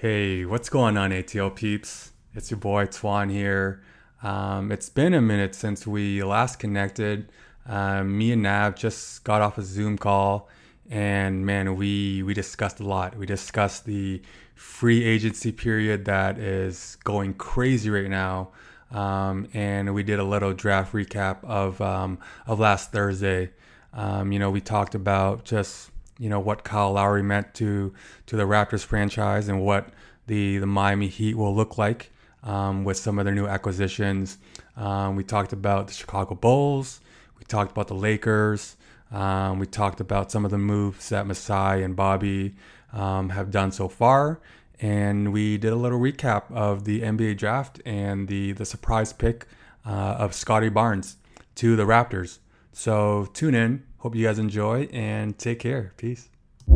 Hey, what's going on, ATL peeps? It's your boy Twan here. It's been a minute since we last connected. Me and Nav just got off a Zoom call, and man, we discussed a lot. We discussed the free agency period that is going crazy right now, and we did a little draft recap of last Thursday. We talked about just what Kyle Lowry meant to the Raptors franchise and what the Miami Heat will look like with some of their new acquisitions. We talked about the Chicago Bulls. We talked about the Lakers. We talked about some of the moves that Masai and Bobby have done so far. And we did a little recap of the NBA draft and the surprise pick of Scottie Barnes to the Raptors. So tune in. Hope you guys enjoy and take care. Peace. Hey,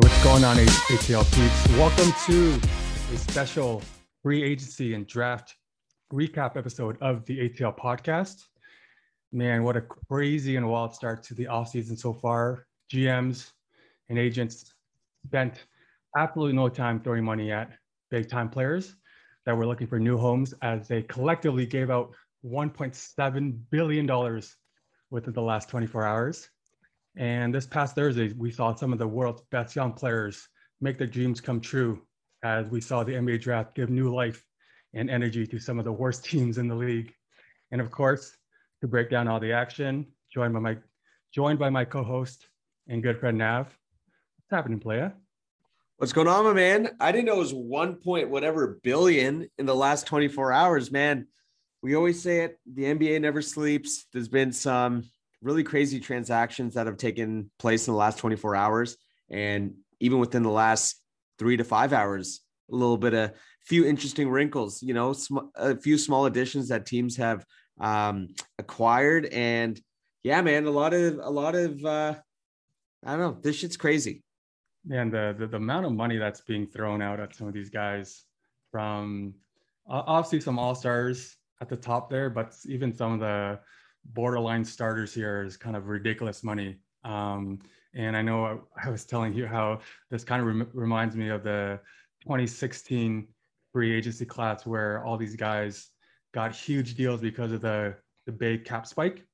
what's going on, ATL peeps? Welcome to a special free agency and draft recap episode of the ATL podcast. Man, what a crazy and wild start to the offseason so far. GMs and agents spent absolutely no time throwing money at big-time players that were looking for new homes, as they collectively gave out $1.7 billion within the last 24 hours. And this past Thursday, we saw some of the world's best young players make their dreams come true, as we saw the NBA draft give new life and energy to some of the worst teams in the league. And of course, to break down all the action, joined by my co-host and good friend Nav. What's happening, playa? What's going on, my man? I didn't know it was 1.1 billion in the last 24 hours, man. We always say it, the NBA never sleeps. There's been some really crazy transactions that have taken place in the last 24 hours. And even within the last 3 to 5 hours, a little bit of few interesting wrinkles, a few small additions that teams have acquired. And yeah, man, a lot of, I don't know, this shit's crazy. And the amount of money that's being thrown out at some of these guys, from obviously some all-stars at the top there, but even some of the borderline starters here is kind of ridiculous money. And I know I was telling you how this kind of reminds me of the 2016 free agency class, where all these guys got huge deals because of the big cap spike.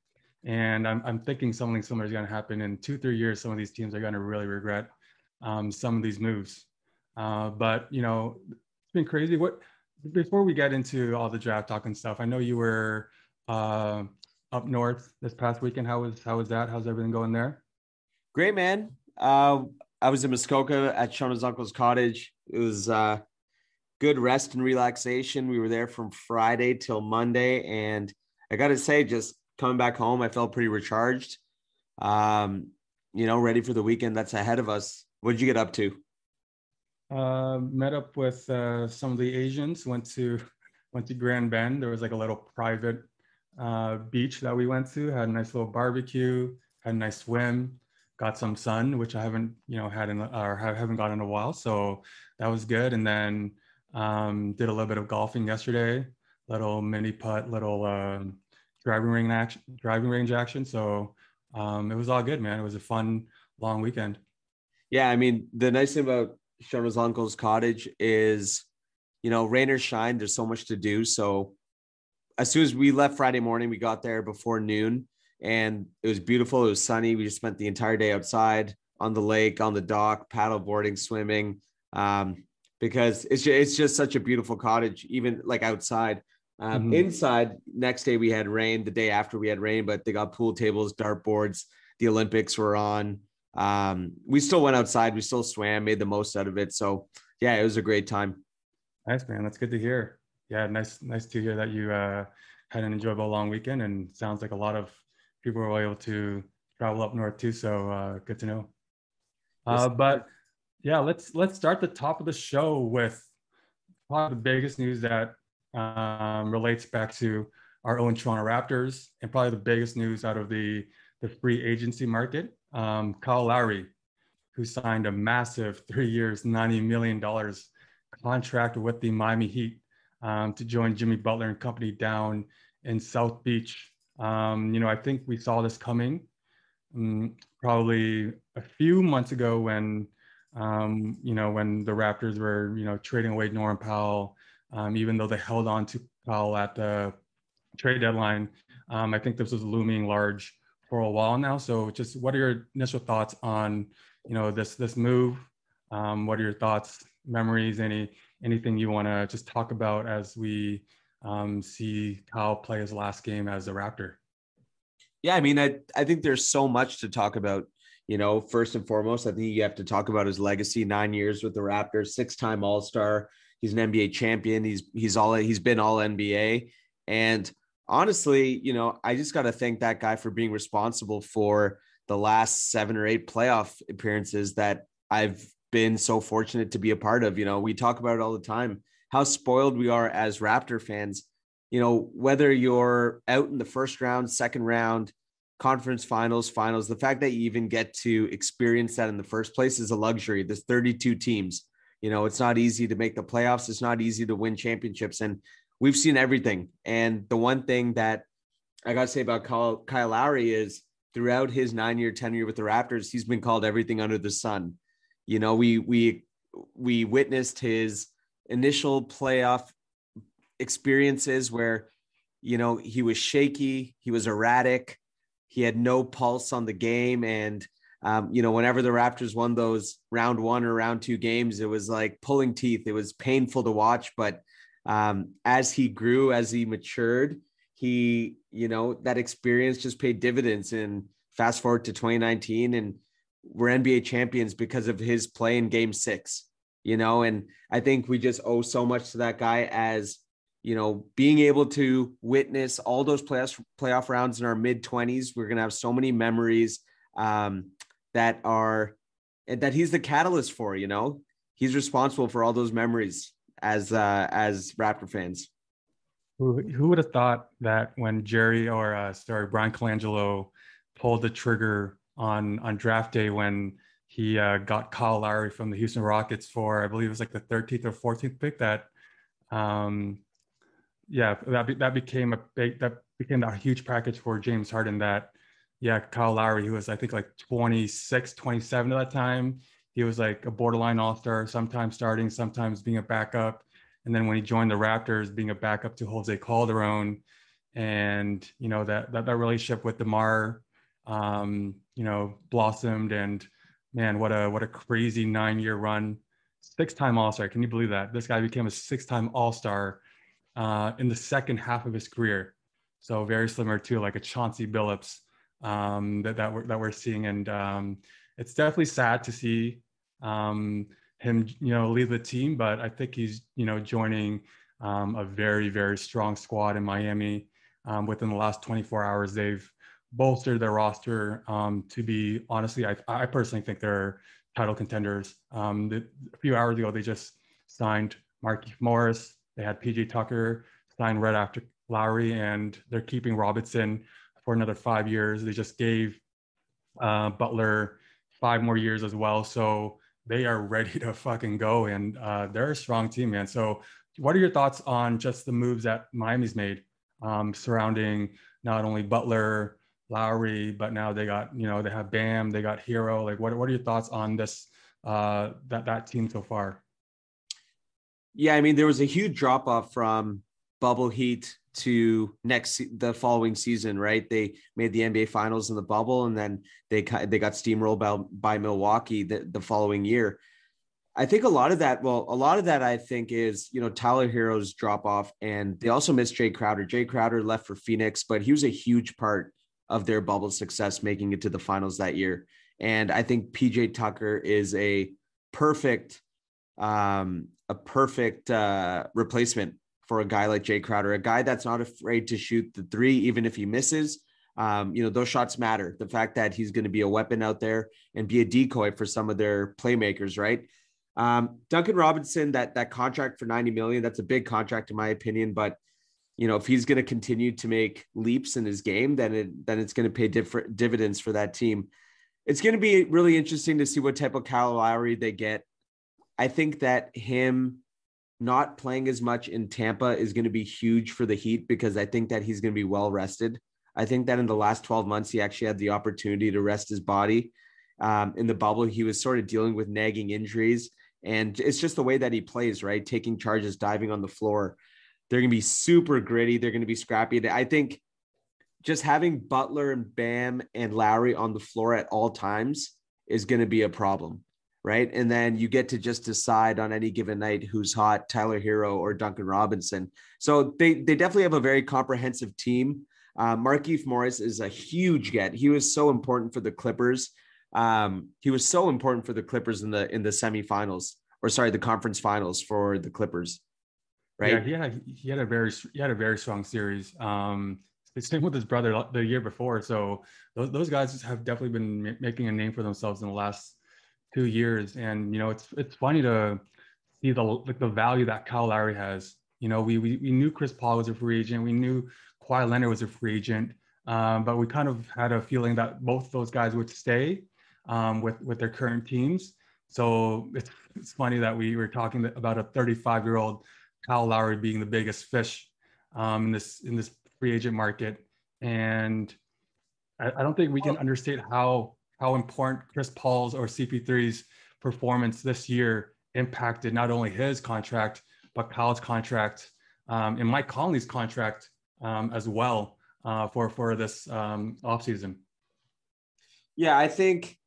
And I'm thinking something similar is going to happen in 2-3 years. Some of these teams are going to really regret some of these moves, but it's been crazy. What, before we get into all the draft talk and stuff, I know you were up north this past weekend. How was that? How's everything going there? Great, man. I was in Muskoka at Shona's uncle's cottage. It was good rest and relaxation. We were there from Friday till Monday, and I gotta say, just coming back home, I felt pretty recharged, ready for the weekend that's ahead of us. What did you get up to? Met up with some of the Asians. Went to Grand Bend. There was like a little private beach that we went to. Had a nice little barbecue. Had a nice swim. Got some sun, which I haven't haven't gotten in a while. So that was good. And then did a little bit of golfing yesterday. Little mini putt, little driving range action. So it was all good, man. It was a fun long weekend. Yeah, I mean, the nice thing about Shona's uncle's cottage is, rain or shine, there's so much to do. So as soon as we left Friday morning, we got there before noon, and it was beautiful. It was sunny. We just spent the entire day outside on the lake, on the dock, paddle boarding, swimming, because it's just such a beautiful cottage, even like outside. Inside, next day we had rain. The day after we had rain, but they got pool tables, dart boards. The Olympics were on. We still went outside, we still swam, made the most out of it. So yeah, it was a great time. Nice, man. That's good to hear. Yeah, nice to hear that you had an enjoyable long weekend, and sounds like a lot of people were able to travel up north too. So good to know. But yeah, let's start the top of the show with probably the biggest news that relates back to our own Toronto Raptors, and probably the biggest news out of the free agency market. Kyle Lowry, who signed a massive 3 years, $90 million contract with the Miami Heat to join Jimmy Butler and company down in South Beach. I think we saw this coming. probably a few months ago when, when the Raptors were, trading away Norm Powell, even though they held on to Powell at the trade deadline. I think this was looming large for a while now. So just what are your initial thoughts on, this move? What are your thoughts, memories, anything you want to just talk about as we see Kyle play his last game as a Raptor? Yeah, I mean, I think there's so much to talk about. First and foremost, I think you have to talk about his legacy. 9 years with the Raptors, 6-time All-Star. He's an NBA champion. He's been all NBA. And honestly, I just got to thank that guy for being responsible for the last 7 or 8 playoff appearances that I've been so fortunate to be a part of. We talk about it all the time, how spoiled we are as Raptor fans. Whether you're out in the first round, second round, conference finals, the fact that you even get to experience that in the first place is a luxury. There's 32 teams. It's not easy to make the playoffs. It's not easy to win championships. And we've seen everything. And the one thing that I got to say about Kyle Lowry is throughout his 9-year tenure with the Raptors, he's been called everything under the sun. We witnessed his initial playoff experiences where, he was shaky, he was erratic, he had no pulse on the game. And, whenever the Raptors won those round one or round two games, it was like pulling teeth. It was painful to watch. But as he grew, as he matured, he, that experience just paid dividends. And fast forward to 2019 and we're NBA champions because of his play in Game 6, and I think we just owe so much to that guy as, being able to witness all those playoff rounds in our mid-20s. We're going to have so many memories that he's the catalyst for. He's responsible for all those memories as Raptor fans. Who would have thought that when Brian Colangelo pulled the trigger on draft day when he got Kyle Lowry from the Houston Rockets for, I believe it was like the 13th or 14th pick, that that became a huge package for James Harden. Kyle Lowry, who was I think like 26, 27 at that time, he was like a borderline all-star, sometimes starting, sometimes being a backup. And then when he joined the Raptors, being a backup to Jose Calderon, and that relationship with DeMar blossomed. And man, what a crazy 9-year run. 6-time All-Star. Can you believe that? This guy became a 6-time All-Star in the second half of his career. So very similar to like a Chauncey Billups that we're seeing. And it's definitely sad to see him, leave the team, but I think he's, joining a very, very strong squad in Miami. Within the last 24 hours, they've bolster their roster to be, honestly, I personally think they're title contenders. A few hours ago, they just signed Markieff Morris. They had PJ Tucker signed right after Lowry, and they're keeping Robinson for another 5 years. They just gave Butler 5 more years as well. So they are ready to fucking go, and they're a strong team, man. So what are your thoughts on just the moves that Miami's made surrounding not only Butler, Lowry, but now they got, they have Bam, they got Hero. Like, what are your thoughts on this, that team so far? Yeah, I mean, there was a huge drop-off from bubble heat to the following season, right? They made the NBA Finals in the bubble, and then they got steamrolled by Milwaukee the following year. I think a lot of that I think is, Tyler Hero's drop-off, and they also missed Jay Crowder. Jay Crowder left for Phoenix, but he was a huge part of their bubble success, making it to the finals that year. And I think PJ Tucker is a perfect replacement for a guy like Jay Crowder, a guy that's not afraid to shoot the three, even if he misses. Those shots matter. The fact that he's going to be a weapon out there and be a decoy for some of their playmakers, right? Duncan Robinson, that contract for $90 million, that's a big contract in my opinion, but if he's going to continue to make leaps in his game, then it's going to pay dividends for that team. It's going to be really interesting to see what type of Kyle Lowry they get. I think that him not playing as much in Tampa is going to be huge for the Heat, because I think that he's going to be well rested. I think that in the last 12 months, he actually had the opportunity to rest his body. In the bubble, he was sort of dealing with nagging injuries, and it's just the way that he plays, right? Taking charges, diving on the floor. They're going to be super gritty. They're going to be scrappy. I think just having Butler and Bam and Lowry on the floor at all times is going to be a problem, right? And then you get to just decide on any given night who's hot, Tyler Hero or Duncan Robinson. So they definitely have a very comprehensive team. Markieff Morris is a huge get. He was so important for the Clippers. He was so important for the Clippers in the semifinals, or sorry, the conference finals for the Clippers. Right. Yeah, he had a very strong series. Same with his brother the year before. So those guys have definitely been making a name for themselves in the last 2 years. And you know, it's funny to see the value that Kyle Lowry has. You know, we knew Chris Paul was a free agent. We knew Kawhi Leonard was a free agent. But we kind of had a feeling that both those guys would stay with their current teams. So it's funny that we were talking about a 35-year-old Kyle Lowry being the biggest fish in this free agent market. And I don't think we can understate how important Chris Paul's or CP3's performance this year impacted not only his contract, but Kyle's contract and Mike Conley's contract as well for this offseason. Yeah, I think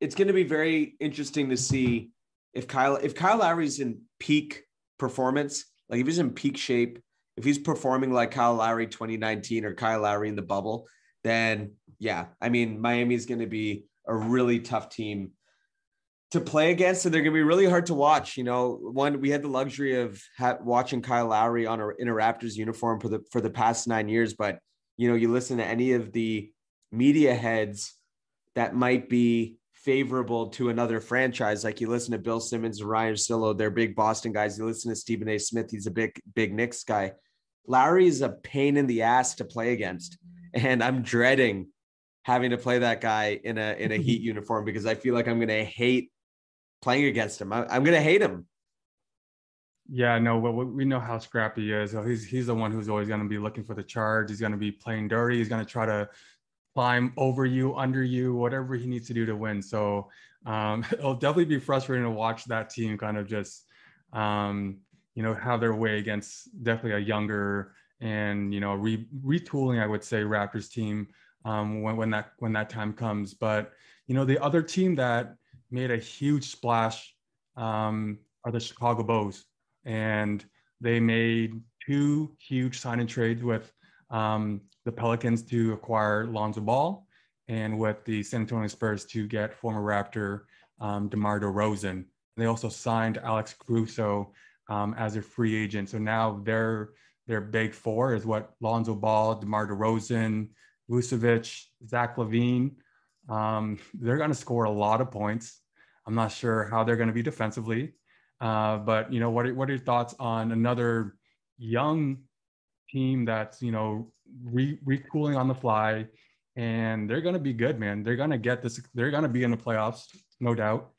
it's going to be very interesting to see if Kyle Lowry's in peak performance, like if he's in peak shape, if he's performing like Kyle Lowry 2019 or Kyle Lowry in the bubble, then yeah, I mean, Miami's going to be a really tough team to play against, and they're going to be really hard to watch. You know, one, we had the luxury of watching Kyle Lowry in a Raptors uniform for the past 9 years, but you know, you listen to any of the media heads that might be favorable to another franchise. Like you listen to Bill Simmons and Ryan Sillo, they're big Boston guys. You listen to Stephen A. Smith, he's a big Knicks guy. Lowry is a pain in the ass to play against, and I'm dreading having to play that guy in a Heat uniform because I feel like I'm going to hate playing against him. I'm going to hate him. Yeah, no, we know how scrappy he is. So he's the one who's always going to be looking for the charge. He's going to be playing dirty. He's going to try to climb over you, under you, whatever he needs to do to win. So it'll definitely be frustrating to watch that team kind of just, you know, have their way against definitely a younger and, you know, retooling, I would say, Raptors team when that time comes. But, you know, the other team that made a huge splash are the Chicago Bulls. And they made two huge sign and trades with the Pelicans to acquire Lonzo Ball and with the San Antonio Spurs to get former Raptor DeMar DeRozan. They also signed Alex Caruso as a free agent. So now their big four is what Lonzo Ball, DeMar DeRozan, Vucevic, Zach LaVine. They're going to score a lot of points. I'm not sure how they're going to be defensively. But, you know, what are your thoughts on another young team that's, you know, retooling on the fly, and they're going to be good, man. They're going to get this. They're going to be in the playoffs, no doubt.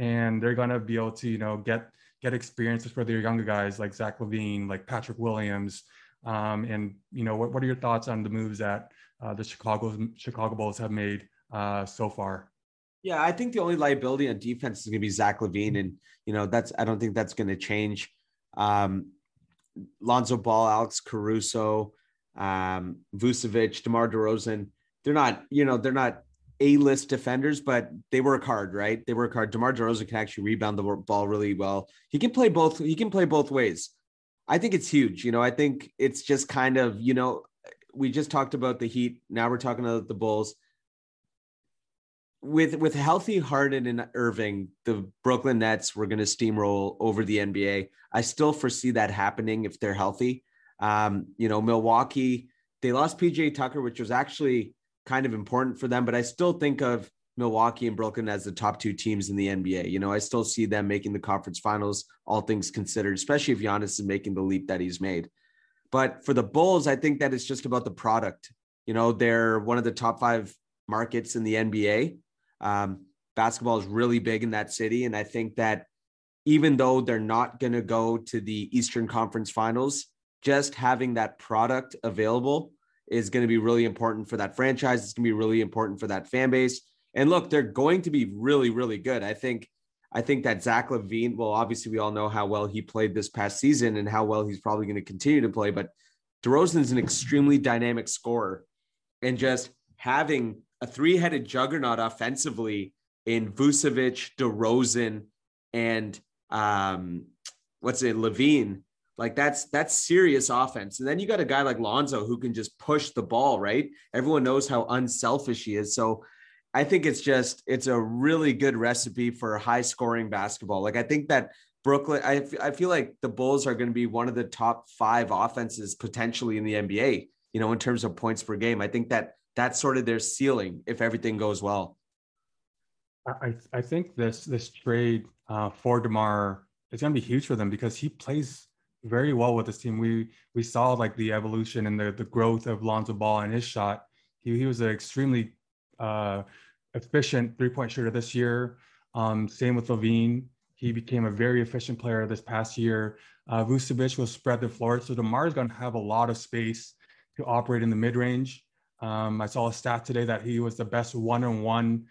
And they're going to be able to, you know, get experiences for their younger guys like Zach LaVine, like Patrick Williams. And, you know, what are your thoughts on the moves that the Chicago Bulls have made so far? Yeah, I think the only liability on defense is going to be Zach LaVine, and you know I don't think that's going to change. Lonzo Ball, Alex Caruso, Vucevic, DeMar DeRozan, they're not A-list defenders, but they work hard, right? They work hard. DeMar DeRozan can actually rebound the ball really well. He can play both ways. I think it's huge. You know, I think it's just kind of, you know, we just talked about the Heat. Now we're talking about the Bulls. With healthy Harden and Irving, the Brooklyn Nets were going to steamroll over the NBA. I still foresee that happening if they're healthy. You know, Milwaukee, they lost PJ Tucker, which was actually kind of important for them, but I still think of Milwaukee and Brooklyn as the top two teams in the NBA. You know, I still see them making the conference finals, all things considered, especially if Giannis is making the leap that he's made. But for the Bulls, I think that it's just about the product. You know, they're one of the top five markets in the NBA. Basketball is really big in that city. And I think that even though they're not going to go to the Eastern Conference Finals, just having that product available is going to be really important for that franchise. It's going to be really important for that fan base. And look, they're going to be really, really good. I think that Zach LaVine, well, obviously we all know how well he played this past season and how well he's probably going to continue to play, but DeRozan is an extremely dynamic scorer, and just having a three-headed juggernaut offensively in Vucevic, DeRozan, and LaVine, like that's serious offense. And then you got a guy like Lonzo who can just push the ball, right? Everyone knows how unselfish he is. So I think it's a really good recipe for high scoring basketball. Like I think that Brooklyn, I feel like the Bulls are going to be one of the top five offenses potentially in the NBA, you know, in terms of points per game. I think that that's sort of their ceiling if everything goes well. I think this trade for DeMar is going to be huge for them because he plays very well with this team. We saw like the evolution and the growth of Lonzo Ball and his shot. He was an extremely efficient three-point shooter this year. Same with LaVine. He became a very efficient player this past year. Vucevic will spread the floor. So DeMar is going to have a lot of space to operate in the mid-range. I saw a stat today that he was the best one-on-one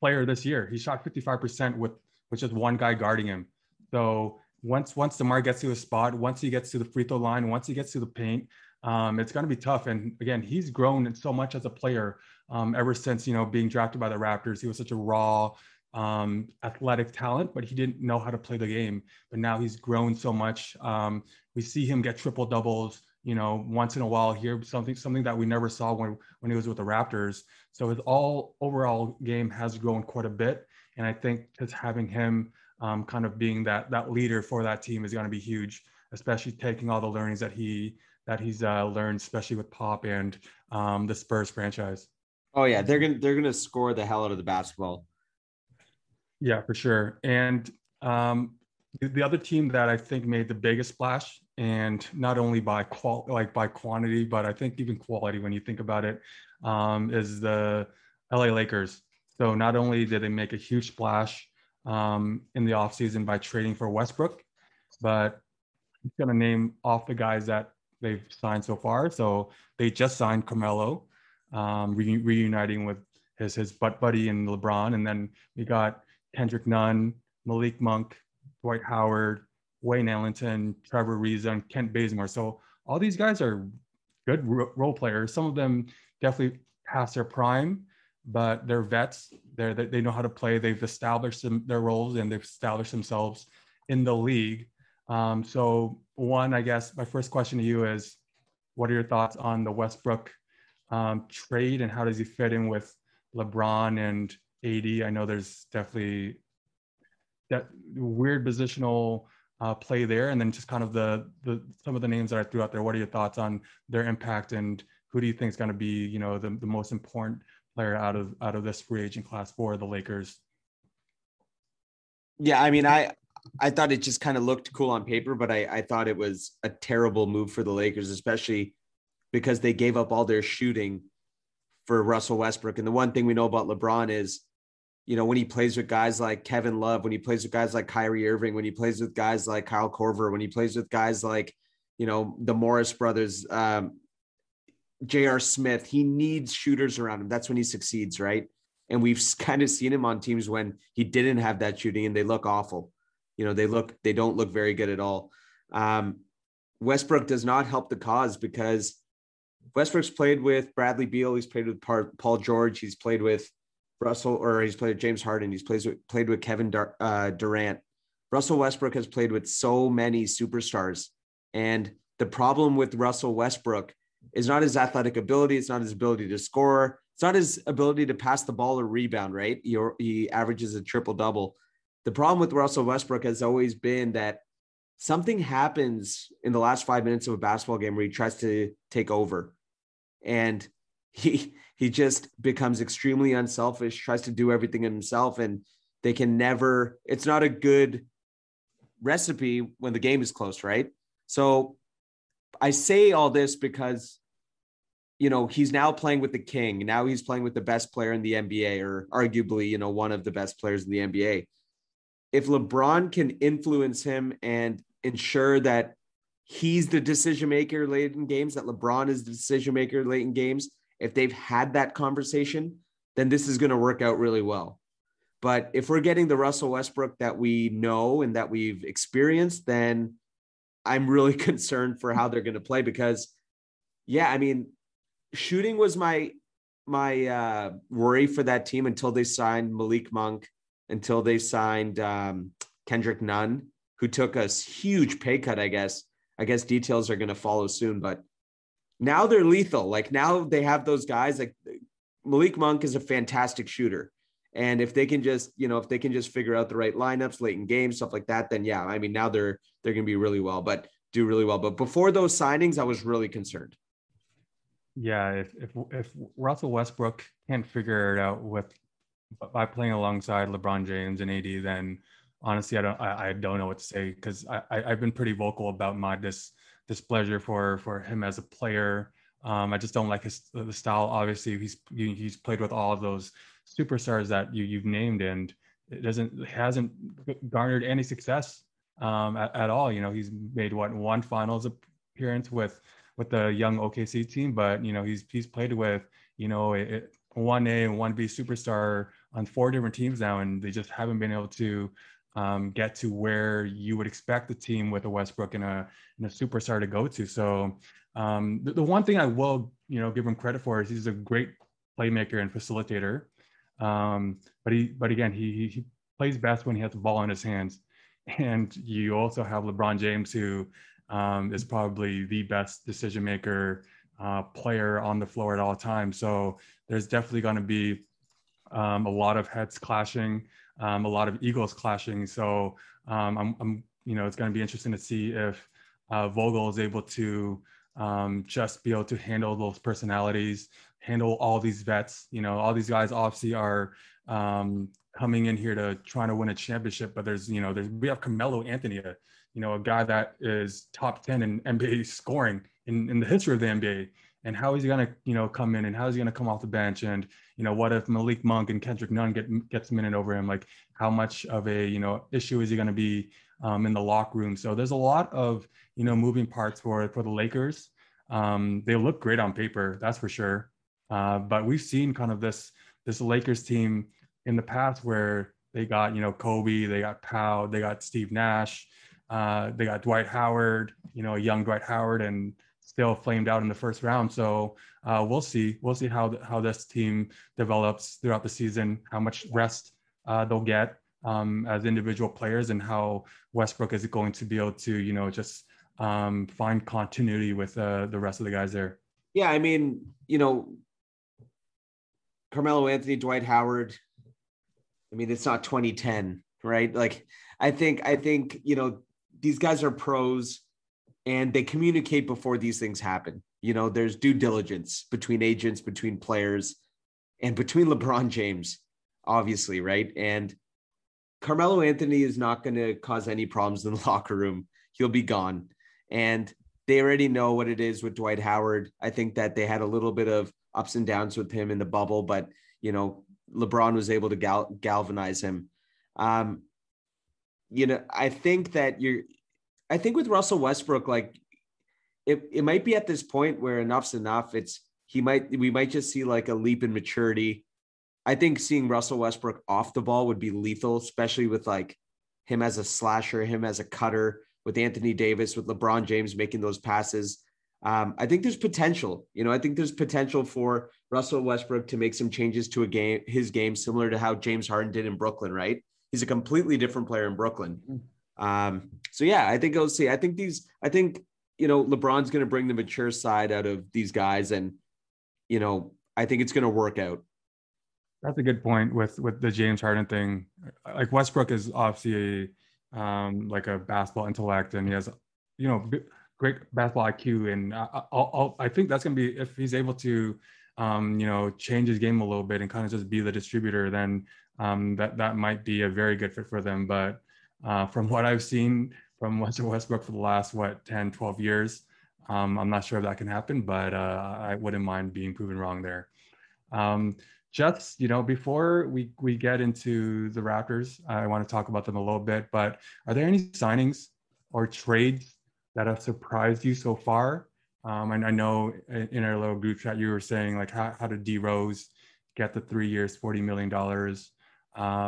player this year. He shot 55% with just one guy guarding him. So once DeMar gets to a spot, once he gets to the free throw line, once he gets to the paint, it's going to be tough. And again, he's grown so much as a player ever since, you know, being drafted by the Raptors. He was such a raw athletic talent, but he didn't know how to play the game. But now he's grown so much. We see him get triple doubles, you know, once in a while here, something that we never saw when he was with the Raptors. So his overall game has grown quite a bit. And I think just having him kind of being that leader for that team is going to be huge, especially taking all the learnings that he's learned, especially with Pop and the Spurs franchise. Oh yeah, they're gonna score the hell out of the basketball. Yeah, for sure. And the other team that I think made the biggest splash, and not only by quantity, but I think even quality when you think about it, is the LA Lakers. So not only did they make a huge splash in the offseason by trading for Westbrook, but I'm going to name off the guys that they've signed so far. So they just signed Carmelo, reuniting with his butt buddy and LeBron. And then we got Kendrick Nunn, Malik Monk, Dwight Howard, Wayne Ellington, Trevor Ariza, and Kent Bazemore. So all these guys are good role players. Some of them definitely past their prime, but they're vets. They know how to play. They've established their roles and they've established themselves in the league. So one, I guess my first question to you is, what are your thoughts on the Westbrook trade, and how does he fit in with LeBron and AD? I know there's definitely that weird positional play there, and then just kind of the some of the names that I threw out there. What are your thoughts on their impact, and who do you think is going to be, you know, the most important player out of this free agent class for the Lakers? Yeah, I mean, I thought it just kind of looked cool on paper, but I thought it was a terrible move for the Lakers, especially because they gave up all their shooting for Russell Westbrook. And the one thing we know about LeBron is, you know, when he plays with guys like Kevin Love, when he plays with guys like Kyrie Irving, when he plays with guys like Kyle Korver, when he plays with guys like, you know, the Morris brothers, J.R. Smith, he needs shooters around him. That's when he succeeds, right? And we've kind of seen him on teams when he didn't have that shooting and they look awful. You know, they don't look very good at all. Westbrook does not help the cause, because Westbrook's played with Bradley Beal. He's played with Paul George. He's played with James Harden. He's played with Kevin Durant. Russell Westbrook has played with so many superstars. And the problem with Russell Westbrook is not his athletic ability. It's not his ability to score. It's not his ability to pass the ball or rebound, right? He averages a triple-double. The problem with Russell Westbrook has always been that something happens in the last 5 minutes of a basketball game where he tries to take over. And he just becomes extremely unselfish, tries to do everything himself, and they can never – it's not a good recipe when the game is close, right? So I say all this because, you know, he's now playing with the king. Now he's playing with the best player in the NBA, or arguably, you know, one of the best players in the NBA. If LeBron can influence him and ensure that he's the decision maker late in games, that LeBron is the decision maker late in games, if they've had that conversation, then this is going to work out really well. But if we're getting the Russell Westbrook that we know and that we've experienced, then I'm really concerned for how they're going to play because, yeah, I mean, shooting was my worry for that team until they signed Malik Monk, until they signed Kendrick Nunn, who took a huge pay cut, I guess. I guess details are going to follow soon, but now they're lethal. Like now they have those guys. Like Malik Monk is a fantastic shooter. And if they can just, you know, if they can just figure out the right lineups late in games, stuff like that, then yeah, I mean, now they're going to be really well, but do really well. But before those signings, I was really concerned. Yeah. If Russell Westbrook can't figure it out by playing alongside LeBron James and AD, then honestly, I don't know what to say, because I've been pretty vocal about my displeasure for him as a player. I just don't like the style. Obviously, he's played with all of those superstars that you've named, and it hasn't garnered any success at all. You know, he's made one finals appearance with the young OKC team, but you know he's played with, you know, 1A and 1B superstar on 4 different teams now, and they just haven't been able to get to where you would expect the team with a Westbrook and a superstar to go to. So the one thing I will, you know, give him credit for is he's a great playmaker and facilitator. But again, he plays best when he has the ball in his hands. And you also have LeBron James, who is probably the best decision maker player on the floor at all times. So there's definitely going to be a lot of heads clashing, a lot of egos clashing. So I'm you know, it's going to be interesting to see if Vogel is able to just be able to handle those personalities, handle all these vets. You know, all these guys obviously are coming in here to trying to win a championship, but we have Carmelo Anthony, a guy that is top 10 in NBA scoring in the history of the NBA. And how is he going to, you know, come in, and how is he going to come off the bench? And, you know, what if Malik Monk and Kendrick Nunn gets a minute over him? Like, how much of a, you know, issue is he going to be in the locker room? So there's a lot of, you know, moving parts for the Lakers. They look great on paper, that's for sure. But we've seen kind of this Lakers team in the past where they got, you know, Kobe, they got Powell, they got Steve Nash, they got Dwight Howard, you know, a young Dwight Howard, and still flamed out in the first round. So we'll see how this team develops throughout the season, how much rest they'll get as individual players, and how Westbrook is going to be able to, you know, just find continuity with the rest of the guys there. Yeah, I mean, you know, Carmelo Anthony, Dwight Howard, I mean, it's not 2010, right? Like, I think, you know, these guys are pros and they communicate before these things happen. You know, there's due diligence between agents, between players, and between LeBron James, obviously, right? And Carmelo Anthony is not going to cause any problems in the locker room. He'll be gone. And they already know what it is with Dwight Howard. I think that they had a little bit of ups and downs with him in the bubble, but, you know, LeBron was able to galvanize him. You know, I think with Russell Westbrook, like it might be at this point where enough's enough. We might just see like a leap in maturity. I think seeing Russell Westbrook off the ball would be lethal, especially with like him as a slasher, him as a cutter, with Anthony Davis, with LeBron James making those passes. I think there's potential. You know, I think there's potential for Russell Westbrook to make some changes to his game, similar to how James Harden did in Brooklyn, right? He's a completely different player in Brooklyn. So yeah, I think I'll see. I think, you know, LeBron's going to bring the mature side out of these guys, and, you know, I think it's going to work out. That's a good point with the James Harden thing. Like, Westbrook is obviously a basketball intellect, and he has, you know, great basketball IQ. And I think that's going to be, if he's able to, you know, change his game a little bit and kind of just be the distributor, then that might be a very good fit for them. But from what I've seen from Westbrook for the last, 10, 12 years, I'm not sure if that can happen, but I wouldn't mind being proven wrong there. Just, you know, before we get into the Raptors, I want to talk about them a little bit, but are there any signings or trades that have surprised you so far? And I know in our little group chat, you were saying like how did D-Rose get the 3 years, $40 million?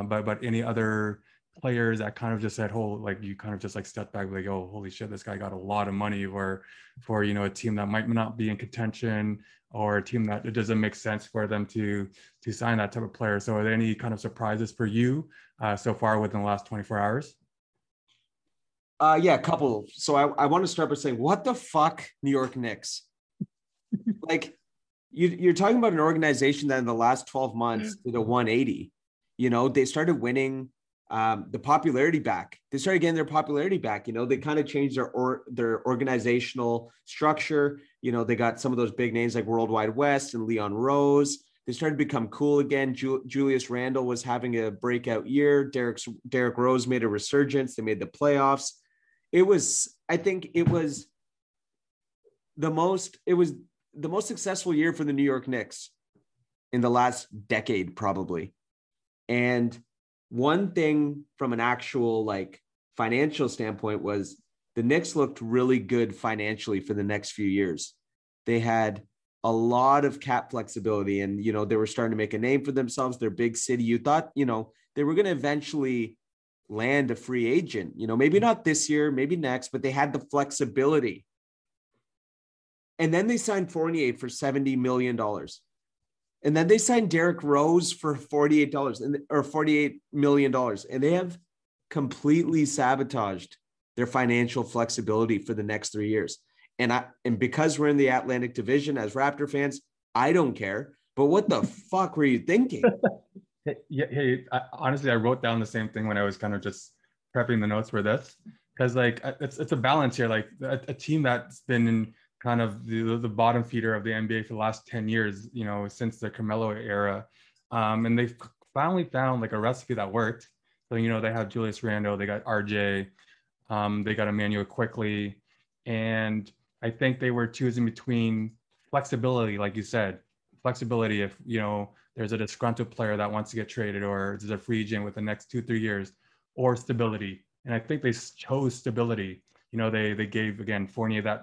But any other players that kind of just said, oh, like you kind of just like stepped back, like, oh, holy shit, this guy got a lot of money for, you know, a team that might not be in contention or a team that it doesn't make sense for them to sign that type of player. So are there any kind of surprises for you so far within the last 24 hours? Yeah, a couple. So I want to start by saying, what the fuck, New York Knicks? Like you're talking about an organization that in the last 12 months did a 180. You know, they started winning the popularity back. They started getting their popularity back. You know, they kind of changed their organizational structure. You know, they got some of those big names like World Wide West and Leon Rose. They started to become cool again. Julius Randle was having a breakout year. Derrick Rose made a resurgence. They made the playoffs. It was the most successful year for the New York Knicks in the last decade, probably. And one thing from an actual like financial standpoint was the Knicks looked really good financially for the next few years. They had a lot of cap flexibility and, you know, they were starting to make a name for themselves. They're big city. You thought, you know, they were going to eventually land a free agent, you know, maybe not this year, maybe next, but they had the flexibility. And then they signed Fournier for $70 million. And then they signed Derrick Rose for $48 million. And they have completely sabotaged their financial flexibility for the next 3 years. And because we're in the Atlantic Division as Raptor fans, I don't care. But what the fuck were you thinking? Honestly, I wrote down the same thing when I was kind of just prepping the notes for this. Because like it's a balance here. Like a team that's been in kind of the bottom feeder of the NBA for the last 10 years, you know, since the Carmelo era. And they've finally found like a recipe that worked. So, you know, they have Julius Randle, they got RJ, they got Emmanuel quickly. And I think they were choosing between flexibility, like you said, flexibility. If, you know, there's a disgruntled player that wants to get traded or there's a free agent with the next 2-3 years, or stability. And I think they chose stability. You know, they gave again, Fournier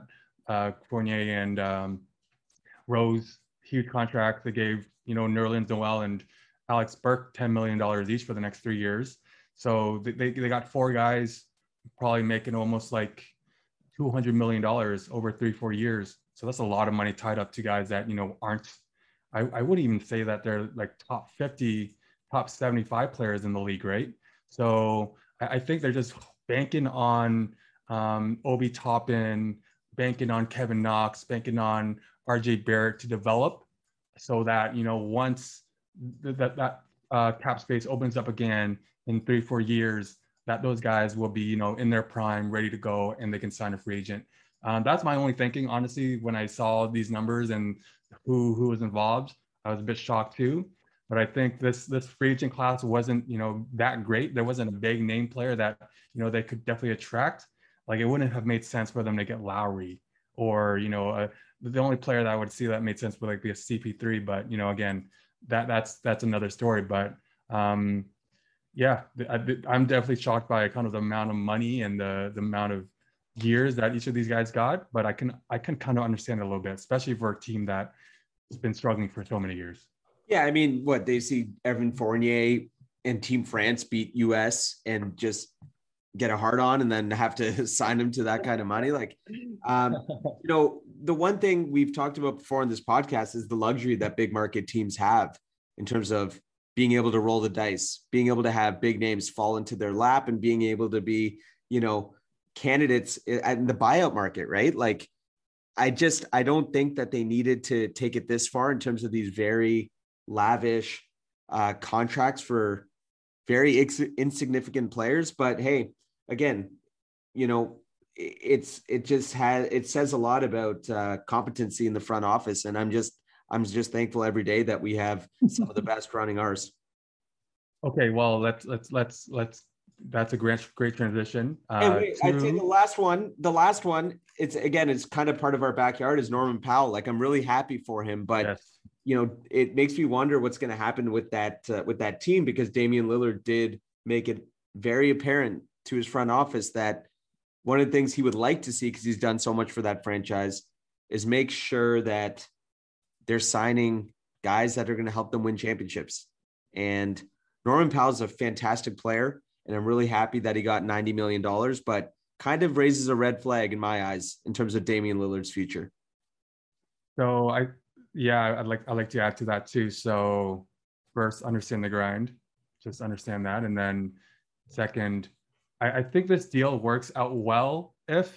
and Rose huge contracts. They gave, you know, Nerlens Noel and Alex Burke $10 million each for the next 3 years. So they got four guys probably making almost like $200 million over 3-4 years. So that's a lot of money tied up to guys that, you know, aren't, I wouldn't even say that they're like top 50, top 75 players in the league, right? So I think they're just banking on Obi Toppin, banking on Kevin Knox, banking on RJ Barrett to develop so that, you know, once that cap space opens up again in 3-4 years, that those guys will be, you know, in their prime, ready to go, and they can sign a free agent. That's my only thinking, honestly, when I saw these numbers and who was involved. I was a bit shocked too, but I think this free agent class wasn't, you know, that great. There wasn't a big name player that, you know, they could definitely attract. Like it wouldn't have made sense for them to get Lowry or, you know, the only player that I would see that made sense would like be a CP3. But, you know, again, that's another story. But yeah, I'm definitely shocked by kind of the amount of money and the amount of years that each of these guys got. But I can kind of understand it a little bit, especially for a team that has been struggling for so many years. Yeah, I mean, what they see Evan Fournier and Team France beat US and just get a hard on and then have to sign him to that kind of money. Like, you know, the one thing we've talked about before on this podcast is the luxury that big market teams have in terms of being able to roll the dice, being able to have big names fall into their lap and being able to be, you know, candidates in the buyout market, right? Like, I don't think that they needed to take it this far in terms of these very lavish contracts for very insignificant players. But hey, again, you know, it says a lot about competency in the front office. And I'm just thankful every day that we have some of the best running ours. Okay. Well, that's a great transition. I'd say the last one, it's kind of part of our backyard is Norman Powell. Like I'm really happy for him, but yes, you know, it makes me wonder what's going to happen with that team, because Damian Lillard did make it very apparent to his front office that one of the things he would like to see, because he's done so much for that franchise, is make sure that they're signing guys that are going to help them win championships. And Norman Powell's a fantastic player, and I'm really happy that he got $90 million, but kind of raises a red flag in my eyes in terms of Damian Lillard's future. So I'd like to add to that too. So first, understand the grind, just understand that. And then second, I think this deal works out well if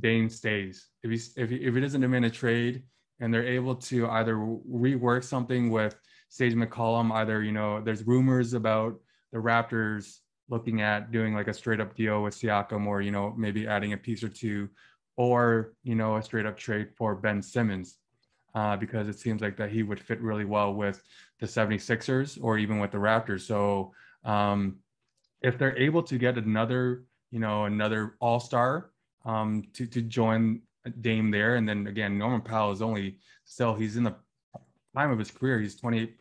Dame stays. If he doesn't demand a trade and they're able to either rework something with Sage McCollum, either, you know, there's rumors about the Raptors looking at doing like a straight up deal with Siakam, or, you know, maybe adding a piece or two, or, you know, a straight up trade for Ben Simmons, because it seems like that he would fit really well with the 76ers or even with the Raptors. So if they're able to get another all-star to join Dame there. And then again, Norman Powell is only still, he's in the time of his career. He's 28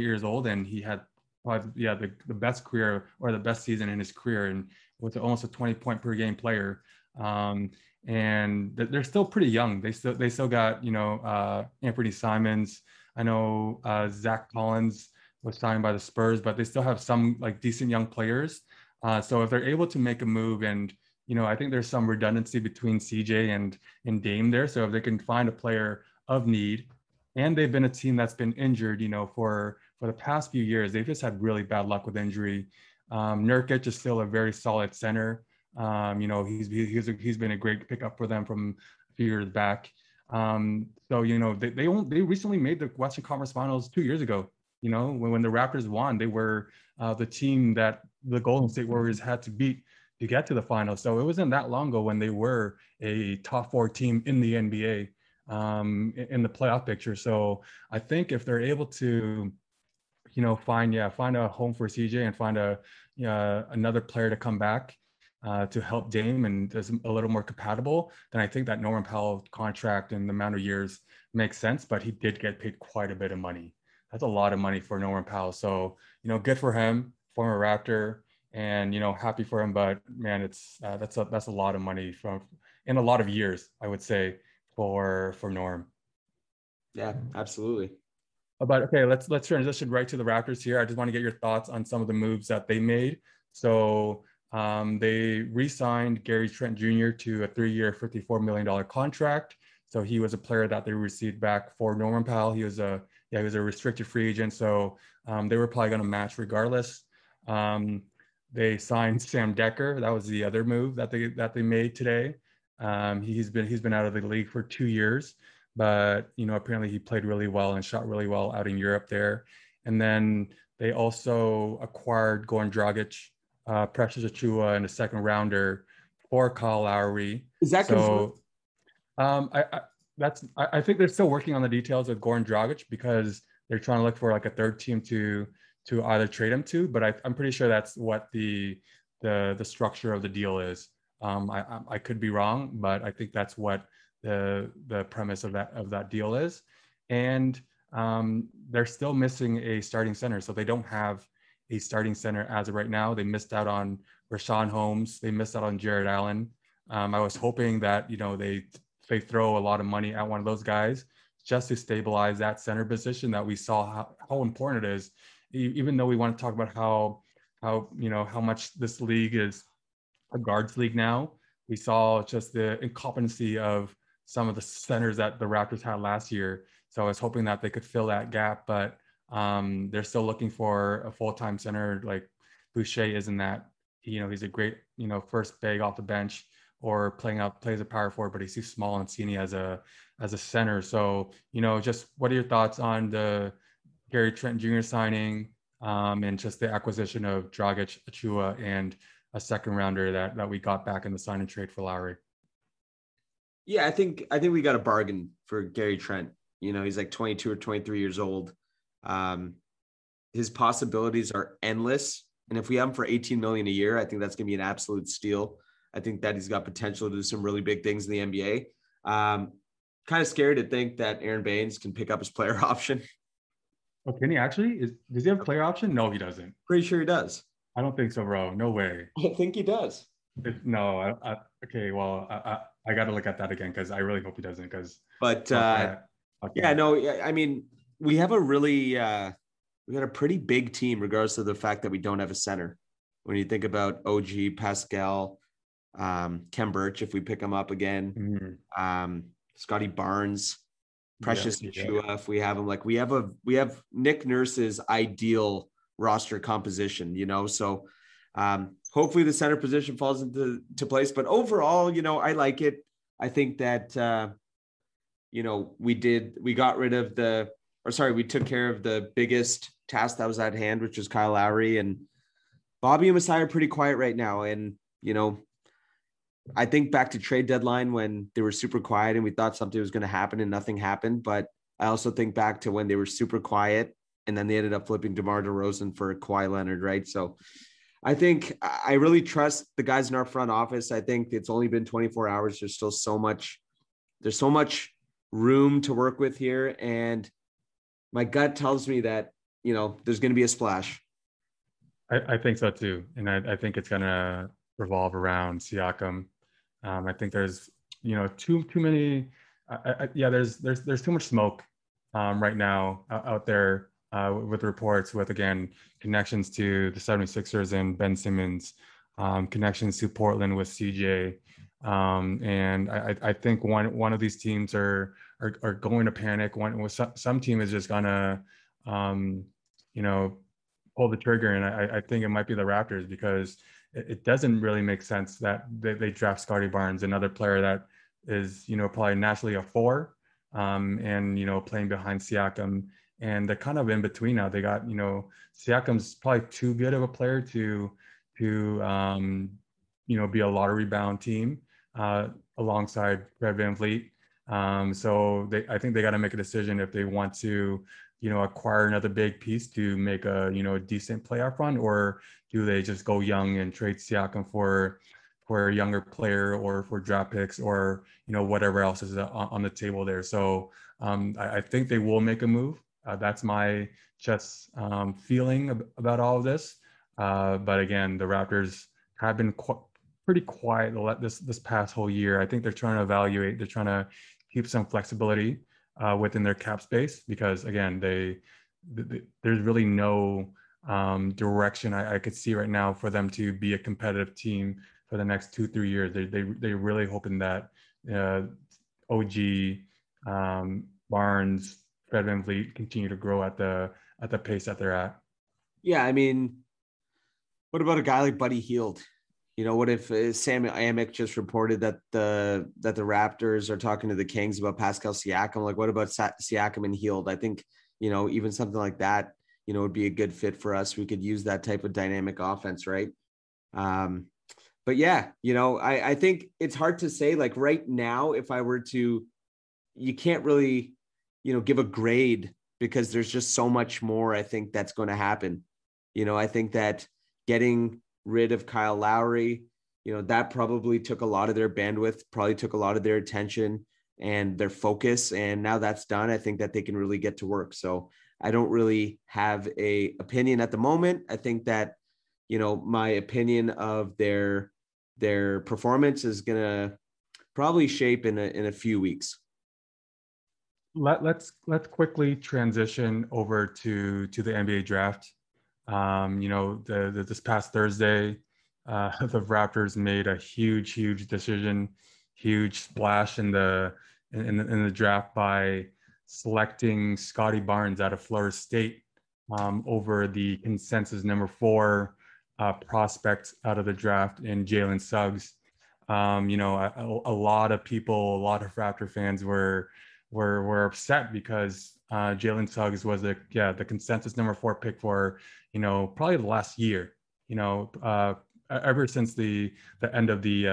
years old, and he had the best career, or the best season in his career, and with almost a 20 point per game player. And they're still pretty young. They still got, you know, Anthony Simons. I know Zach Collins was signed by the Spurs, but they still have some like decent young players. So if they're able to make a move, and, you know, I think there's some redundancy between CJ and Dame there. So if they can find a player of need, and they've been a team that's been injured, you know, for the past few years, they've just had really bad luck with injury. Nurkic is still a very solid center. You know, he's been a great pickup for them from a few years back. So, you know, they recently made the Western Conference Finals 2 years ago. You know, when the Raptors won, they were the team that the Golden State Warriors had to beat to get to the finals. So it wasn't that long ago when they were a top four team in the NBA in the playoff picture. So I think if they're able to, you know, find a home for CJ, and find another player to come back to help Dame, and is a little more compatible, then I think that Norman Powell contract and the amount of years makes sense. But he did get paid quite a bit of money. That's a lot of money for Norman Powell. So, you know, good for him, former Raptor. And, you know, happy for him, but man, it's that's a lot of money in a lot of years, I would say, for Norm. Yeah, absolutely. But okay, let's transition right to the Raptors here. I just want to get your thoughts on some of the moves that they made. So they re-signed Gary Trent Jr. to a 3-year, $54 million contract. So he was a player that they received back for Norman Powell. He was a restricted free agent. So they were probably going to match regardless. They signed Sam Decker. That was the other move that they made today. He's been out of the league for 2 years, but, you know, apparently he played really well and shot really well out in Europe there. And then they also acquired Goran Dragic, Precious Achiuwa, and a second rounder for Kyle Lowry. Is that so? I think they're still working on the details with Goran Dragic, because they're trying to look for like a third team to either trade him to, but I'm pretty sure that's what the structure of the deal is. I could be wrong, but I think that's what the premise of that deal is. And they're still missing a starting center, so they don't have a starting center as of right now. They missed out on Rashawn Holmes. They missed out on Jared Allen. I was hoping that, you know, they throw a lot of money at one of those guys just to stabilize that center position that we saw how important it is. Even though we want to talk about how you know, how much this league is a guards league now, we saw just the incompetency of some of the centers that the Raptors had last year. So I was hoping that they could fill that gap, but they're still looking for a full-time center. Like Boucher isn't that, you know, he's a great, you know, first big off the bench, or plays a power forward, but he's too small and skinny as a center. So, you know, just what are your thoughts on the Gary Trent Jr. signing, and just the acquisition of Dragic, Achiuwa, and a second rounder that we got back in the sign and trade for Lowry? Yeah, I think we got a bargain for Gary Trent. You know, he's like 22 or 23 years old. His possibilities are endless. And if we have him for $18 million a year, I think that's going to be an absolute steal. I think that he's got potential to do some really big things in the NBA. Kind of scary to think that Aaron Baines can pick up his player option. Oh, can he actually? Does he have a player option? No, he doesn't. Pretty sure he does. I don't think so, bro. No way. I think he does. I got to look at that again because I really hope he doesn't. I mean, we have a really we got a pretty big team, regardless of the fact that we don't have a center. When you think about OG, Pascal, Kem Birch, if we pick him up again, mm-hmm. Scottie Barnes, Precious Achiuwa, if we have him, like we have Nick Nurse's ideal roster composition, you know. So hopefully the center position falls into place. But overall, you know, I like it. I think that you know, we took care of the biggest task that was at hand, which was Kyle Lowry, and Bobby and Masai are pretty quiet right now. And, you know, I think back to trade deadline when they were super quiet and we thought something was going to happen and nothing happened. But I also think back to when they were super quiet and then they ended up flipping DeMar DeRozan for Kawhi Leonard, right? So I think I really trust the guys in our front office. I think it's only been 24 hours. There's still so much room to work with here. And my gut tells me that, you know, there's going to be a splash. I think so too. And I think it's going to revolve around Siakam. I think there's, you know, too many. There's too much smoke right now out there with reports with, again, connections to the 76ers and Ben Simmons, connections to Portland with CJ. And I think one of these teams are going to panic. Some team is just gonna, you know, pull the trigger, and I think it might be the Raptors, because it doesn't really make sense that they draft Scottie Barnes, another player that is, you know, probably naturally a four, and, you know, playing behind Siakam, and they're kind of in between now. They got, you know, Siakam's probably too good of a player to you know, be a lottery bound team alongside Fred VanVleet. So I think they got to make a decision if they want to, you know, acquire another big piece to make a, you know, a decent playoff run, or do they just go young and trade Siakam for a younger player or for draft picks, or, you know, whatever else is on the table there. So I think they will make a move. That's my just feeling about all of this. But again, the Raptors have been pretty quiet this past whole year. I think they're trying to evaluate. They're trying to keep some flexibility within their cap space, because again, there's really no direction I could see right now for them to be a competitive team for the next 2-3 years. They're really hoping that OG, Barnes, Fred VanVleet continue to grow at the pace that they're at. Yeah, I mean, what about a guy like Buddy Hield? You know, what if Sam Amick just reported that the Raptors are talking to the Kings about Pascal Siakam? Like, what about Siakam and Hield? I think, you know, even something like that, you know, would be a good fit for us. We could use that type of dynamic offense, right? But yeah, you know, I think it's hard to say. Like right now, if I were to, you can't really, you know, give a grade, because there's just so much more I think that's going to happen. You know, I think that getting rid of Kyle Lowry, you know, that probably took a lot of their bandwidth, probably took a lot of their attention and their focus. And now that's done, I think that they can really get to work. So I don't really have a opinion at the moment. I think that, you know, my opinion of their performance is going to probably shape in a few weeks. Let's quickly transition over to the NBA draft. You know, this past Thursday, the Raptors made a huge decision, huge splash in the draft by selecting Scottie Barnes out of Florida State over the consensus number 4 prospect out of the draft in Jalen Suggs. You know, a lot of people, a lot of Raptor fans were upset because Jalen Suggs was the consensus number 4 pick for, you know, probably the last year, you know, ever since the end of the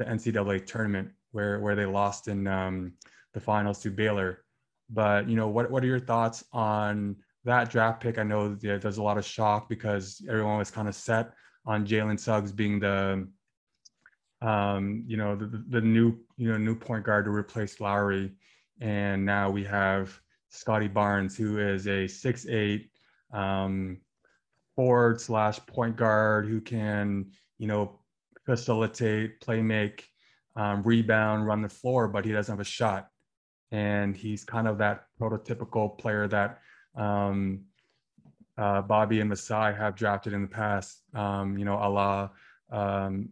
NCAA tournament where they lost in the finals to Baylor. But, you know, what are your thoughts on that draft pick? I know there's a lot of shock because everyone was kind of set on Jalen Suggs being the, you know, the new, you know, new point guard to replace Lowry. And now we have Scottie Barnes, who is a 6'8", forward / point guard, who can, you know, facilitate, play make, rebound, run the floor, but he doesn't have a shot. And he's kind of that prototypical player that Bobby and Masai have drafted in the past, a la OG,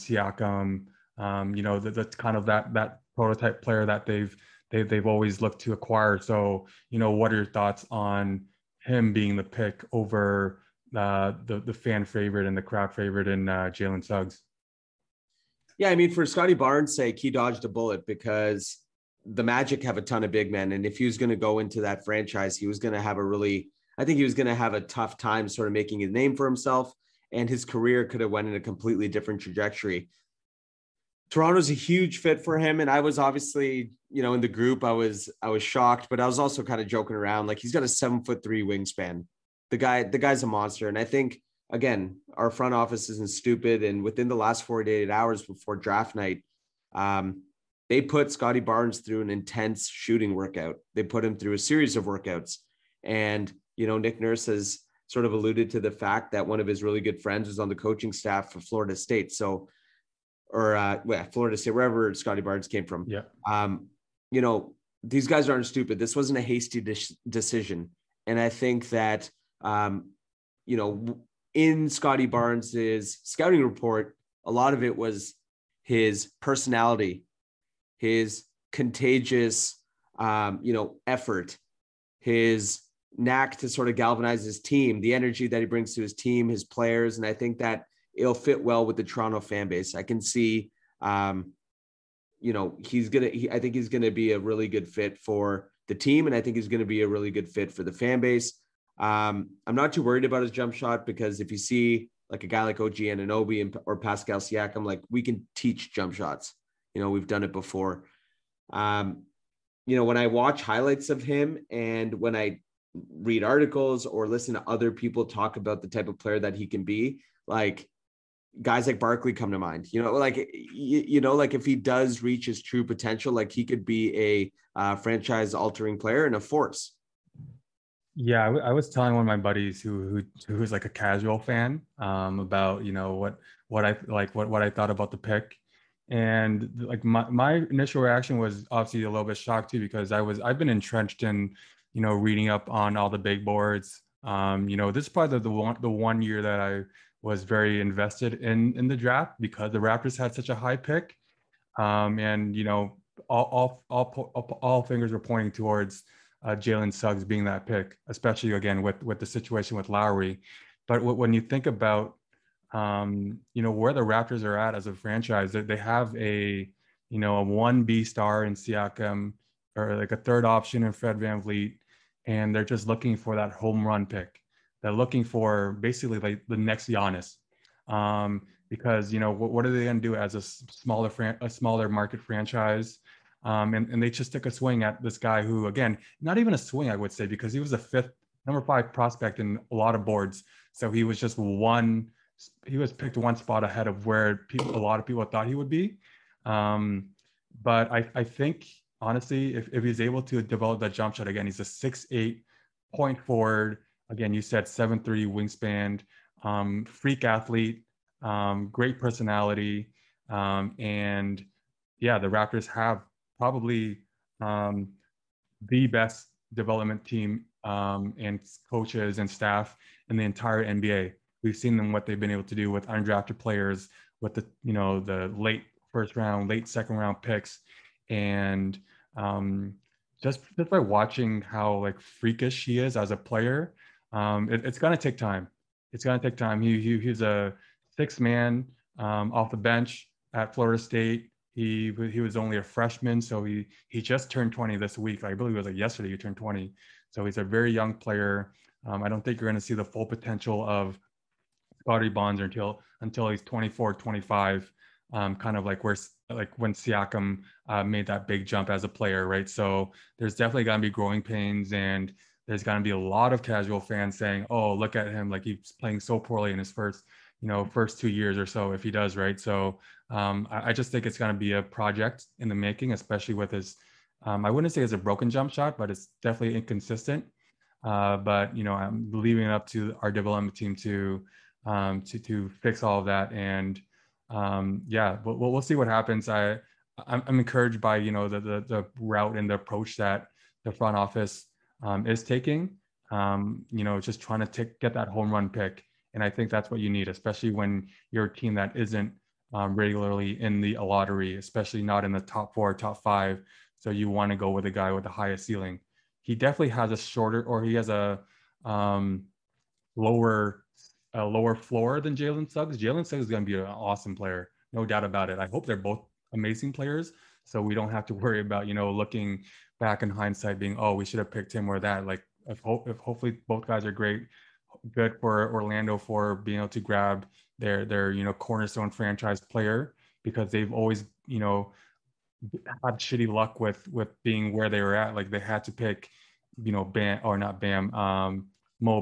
Siakam, that's kind of that prototype player that they've always looked to acquire. So, what are your thoughts on him being the pick over the fan favorite and the crowd favorite in Jalen Suggs? Yeah, I mean, for Scottie Barnes' sake, he dodged a bullet because the Magic have a ton of big men. And if he was going to go into that franchise, he was going to have a tough time sort of making a name for himself, and his career could have went in a completely different trajectory. Toronto's a huge fit for him. And I was obviously, in the group, I was shocked, but I was also kind of joking around. Like, he's got a 7'3" wingspan. The guy's a monster. And I think, again, our front office isn't stupid. And within the last 48 hours before draft night, they put Scottie Barnes through an intense shooting workout. They put him through a series of workouts. And, Nick Nurse has sort of alluded to the fact that one of his really good friends was on the coaching staff for Florida State. Florida State, wherever Scottie Barnes came from. Yeah. These guys aren't stupid. This wasn't a hasty decision. And I think that, in Scottie Barnes's scouting report, a lot of it was his personality, his contagious, effort, his knack to sort of galvanize his team, the energy that he brings to his team, his players. And I think that it'll fit well with the Toronto fan base. I can see, I think he's going to be a really good fit for the team. And I think he's going to be a really good fit for the fan base. I'm not too worried about his jump shot, because if you see like a guy like OG Anunoby or Pascal Siakam, like, we can teach jump shots. We've done it before. When I watch highlights of him and when I read articles or listen to other people talk about the type of player that he can be, like, guys like Barkley come to mind, like if he does reach his true potential, like, he could be a franchise altering player and a force. Yeah. I was telling one of my buddies who was like a casual fan, about, what I thought about the pick. And like my initial reaction was obviously a little bit shocked too, because I've been entrenched in, reading up on all the big boards. This is probably the one year that I was very invested in the draft, because the Raptors had such a high pick. All fingers were pointing towards Jalen Suggs being that pick, especially again with the situation with Lowry. But when you think about where the Raptors are at as a franchise, they have a 1B star in Siakam, or like a third option in Fred VanVleet, and they're just looking for that home run pick. They're looking for basically like the next Giannis, because what are they going to do as a smaller market franchise? And they just took a swing at this guy who, again, not even a swing, I would say, because he was a number 5 prospect in a lot of boards. So he was picked one spot ahead of where a lot of people thought he would be. But I think, honestly, if he's able to develop that jump shot, again, he's a 6'8" point forward. Again, you said 7'3" wingspan, freak athlete, great personality. And yeah, the Raptors have probably the best development team and coaches and staff in the entire NBA. We've seen them, what they've been able to do with undrafted players, with the late first round, late second round picks. And just by watching how like freakish he is as a player, it's going to take time. He's a sixth man off the bench at Florida State. He was only a freshman, so he just turned 20 this week. I believe it was like yesterday he turned 20. So he's a very young player. I don't think you're going to see the full potential of Scottie Barnes until he's 24, 25, kind of like when Siakam made that big jump as a player, right? So there's definitely going to be growing pains, and there's going to be a lot of casual fans saying, "Oh, look at him! Like, he's playing so poorly in his first 2 years or so, if he does right." So I just think it's going to be a project in the making, especially with his. I wouldn't say it's a broken jump shot, but it's definitely inconsistent. But I'm leaving it up to our development team to to fix all of that. And yeah, we'll see what happens. I'm encouraged by, you know, the route and the approach that the front office is taking, you know, just trying to get that home run pick. And I think that's what you need, especially when you're a team that isn't regularly in the lottery, especially not in the top four, top five. So you want to go with a guy with the highest ceiling. He definitely has a lower floor than Jalen Suggs. Jalen Suggs is going to be an awesome player. No doubt about it. I hope they're both amazing players, so we don't have to worry about, you know, looking back in hindsight being, oh, we should have picked him or that. Like, if hopefully both guys are great. Good for Orlando for being able to grab their you know, cornerstone franchise player, because they've always, you know, had shitty luck with being where they were at. Like, they had to pick, you know, Mo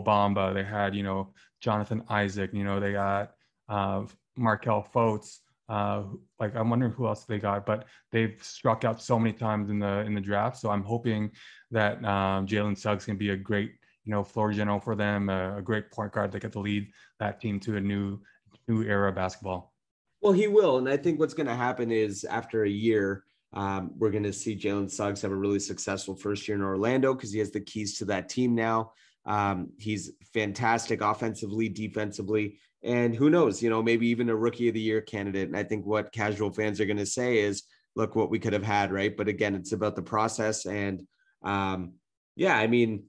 Bamba. They had, you know, Jonathan Isaac. You know, they got Markelle Fultz. Like, I'm wondering who else they got, but they've struck out so many times in the draft. So I'm hoping that Jalen Suggs can be a great, you know, floor general for them, a great point guard that get to lead that team to a new era of basketball. Well, he will. And I think what's going to happen is after a year, we're going to see Jalen Suggs have a really successful first year in Orlando, because he has the keys to that team now. He's fantastic offensively, defensively, and who knows, you know, maybe even a rookie of the year candidate. And I think what casual fans are going to say is, look what we could have had. Right. But again, it's about the process. And yeah, I mean,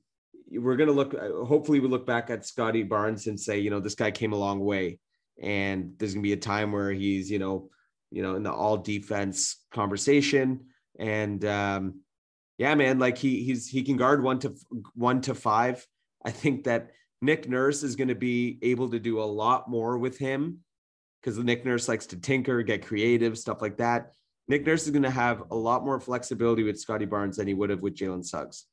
we're going to hopefully we look back at Scottie Barnes and say, you know, this guy came a long way, and there's going to be a time where he's, you know, in the all defense conversation. And yeah, man, like he can guard one to five. I think that Nick Nurse is going to be able to do a lot more with him, because Nick Nurse likes to tinker, get creative, stuff like that. Nick Nurse is going to have a lot more flexibility with Scottie Barnes than he would have with Jalen Suggs.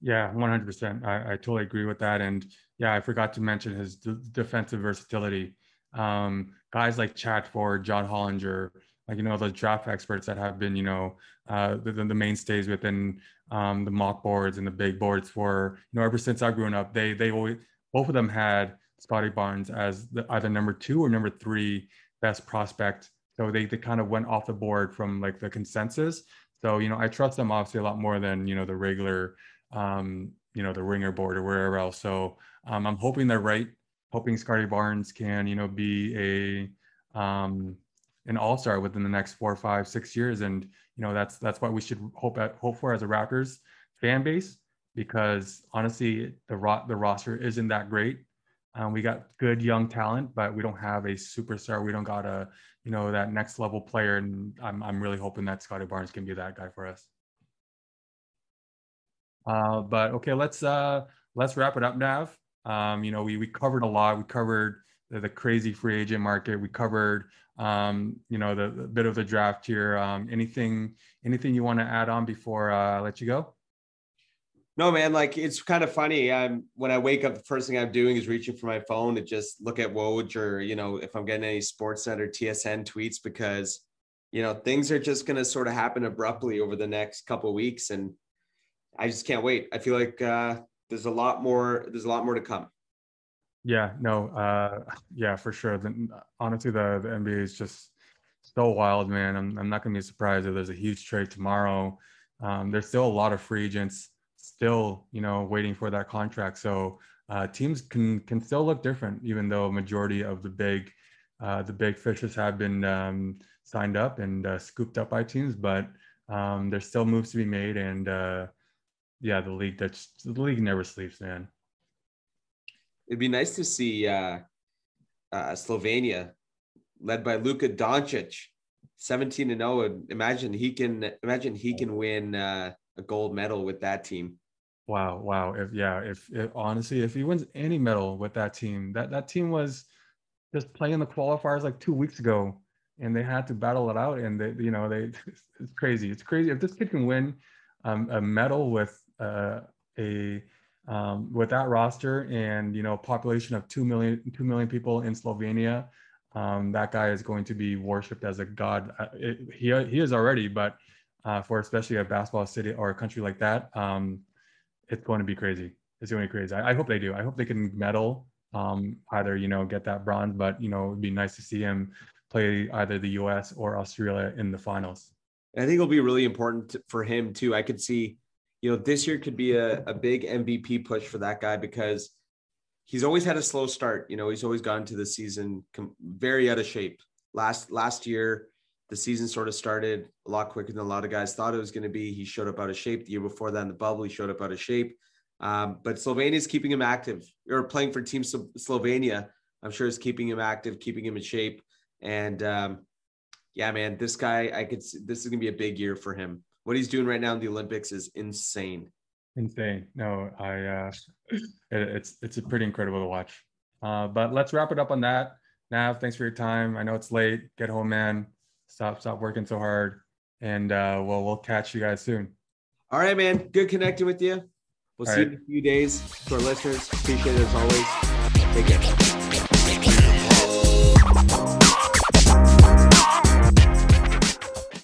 Yeah, 100%. I totally agree with that. And yeah, I forgot to mention his defensive versatility. Guys like Chatford, John Hollinger, like, you know, those draft experts that have been, you know, the mainstays within the mock boards and the big boards for, you know, ever since I've grown up, they always, both of them had Scottie Barnes as either number 2 or number 3 best prospect. So they kind of went off the board from like the consensus. So, you know, I trust them obviously a lot more than, you know, the regular, you know, the ringer board or wherever else. So I'm hoping they're right. Hoping Scottie Barnes can, you know, be an all-star within the next 4, 5, 6 years. And, you know, that's what we should hope for as a Raptors fan base, because honestly, the roster isn't that great. We got good young talent, but we don't have a superstar. We don't got a, you know, that next level player. And I'm really hoping that Scottie Barnes can be that guy for us. But okay, let's wrap it up, Nav. You know, we covered a lot. We covered the crazy free agent market. We covered, you know, the bit of the draft here. Anything you want to add on before I let you go? No, man, like, it's kind of funny. When I wake up, the first thing I'm doing is reaching for my phone to just look at Woj, or, you know, if I'm getting any Sportsnet or TSN tweets, because, you know, things are just going to sort of happen abruptly over the next couple of weeks. And I just can't wait. I feel like there's a lot more to come. Yeah, no. Yeah, for sure. Honestly, the NBA is just so wild, man. I'm not going to be surprised if there's a huge trade tomorrow. There's still a lot of free agents still, you know, waiting for that contract. So teams can still look different, even though a majority of the big fishes have been signed up and scooped up by teams. But there's still moves to be made, and yeah, the league never sleeps, man. It'd be nice to see Slovenia, led by Luka Doncic, 17-0. And imagine he can win a gold medal with that team. Wow. If honestly, if he wins any medal with that team, that team was just playing the qualifiers like 2 weeks ago, and they had to battle it out. And it's crazy. It's crazy if this kid can win a medal with with that roster and, you know, population of 2 million people in Slovenia. That guy is going to be worshipped as a god. He is already, but for especially a basketball city or a country like that, it's going to be crazy. I hope they do. I hope they can medal either, you know, get that bronze, but, you know, it'd be nice to see him play either the US or Australia in the finals. And I think it'll be really important for him too. I could see, you know, this year could be a big MVP push for that guy, because he's always had a slow start. You know, he's always gone into the season very out of shape. Last year, the season sort of started a lot quicker than a lot of guys thought it was going to be. He showed up out of shape. The year before that in the bubble, he showed up out of shape. But Slovenia is keeping him active, or playing for Team Slovenia, I'm sure, is keeping him active, keeping him in shape. And yeah, man, this guy, this is going to be a big year for him. What he's doing right now in the Olympics is insane. Insane. No, it's pretty incredible to watch. But let's wrap it up on that. Nav, thanks for your time. I know it's late. Get home, man. Stop working so hard. And we'll catch you guys soon. All right, man. Good connecting with you. We'll see you in a few days. To our listeners, appreciate it as always. Take care.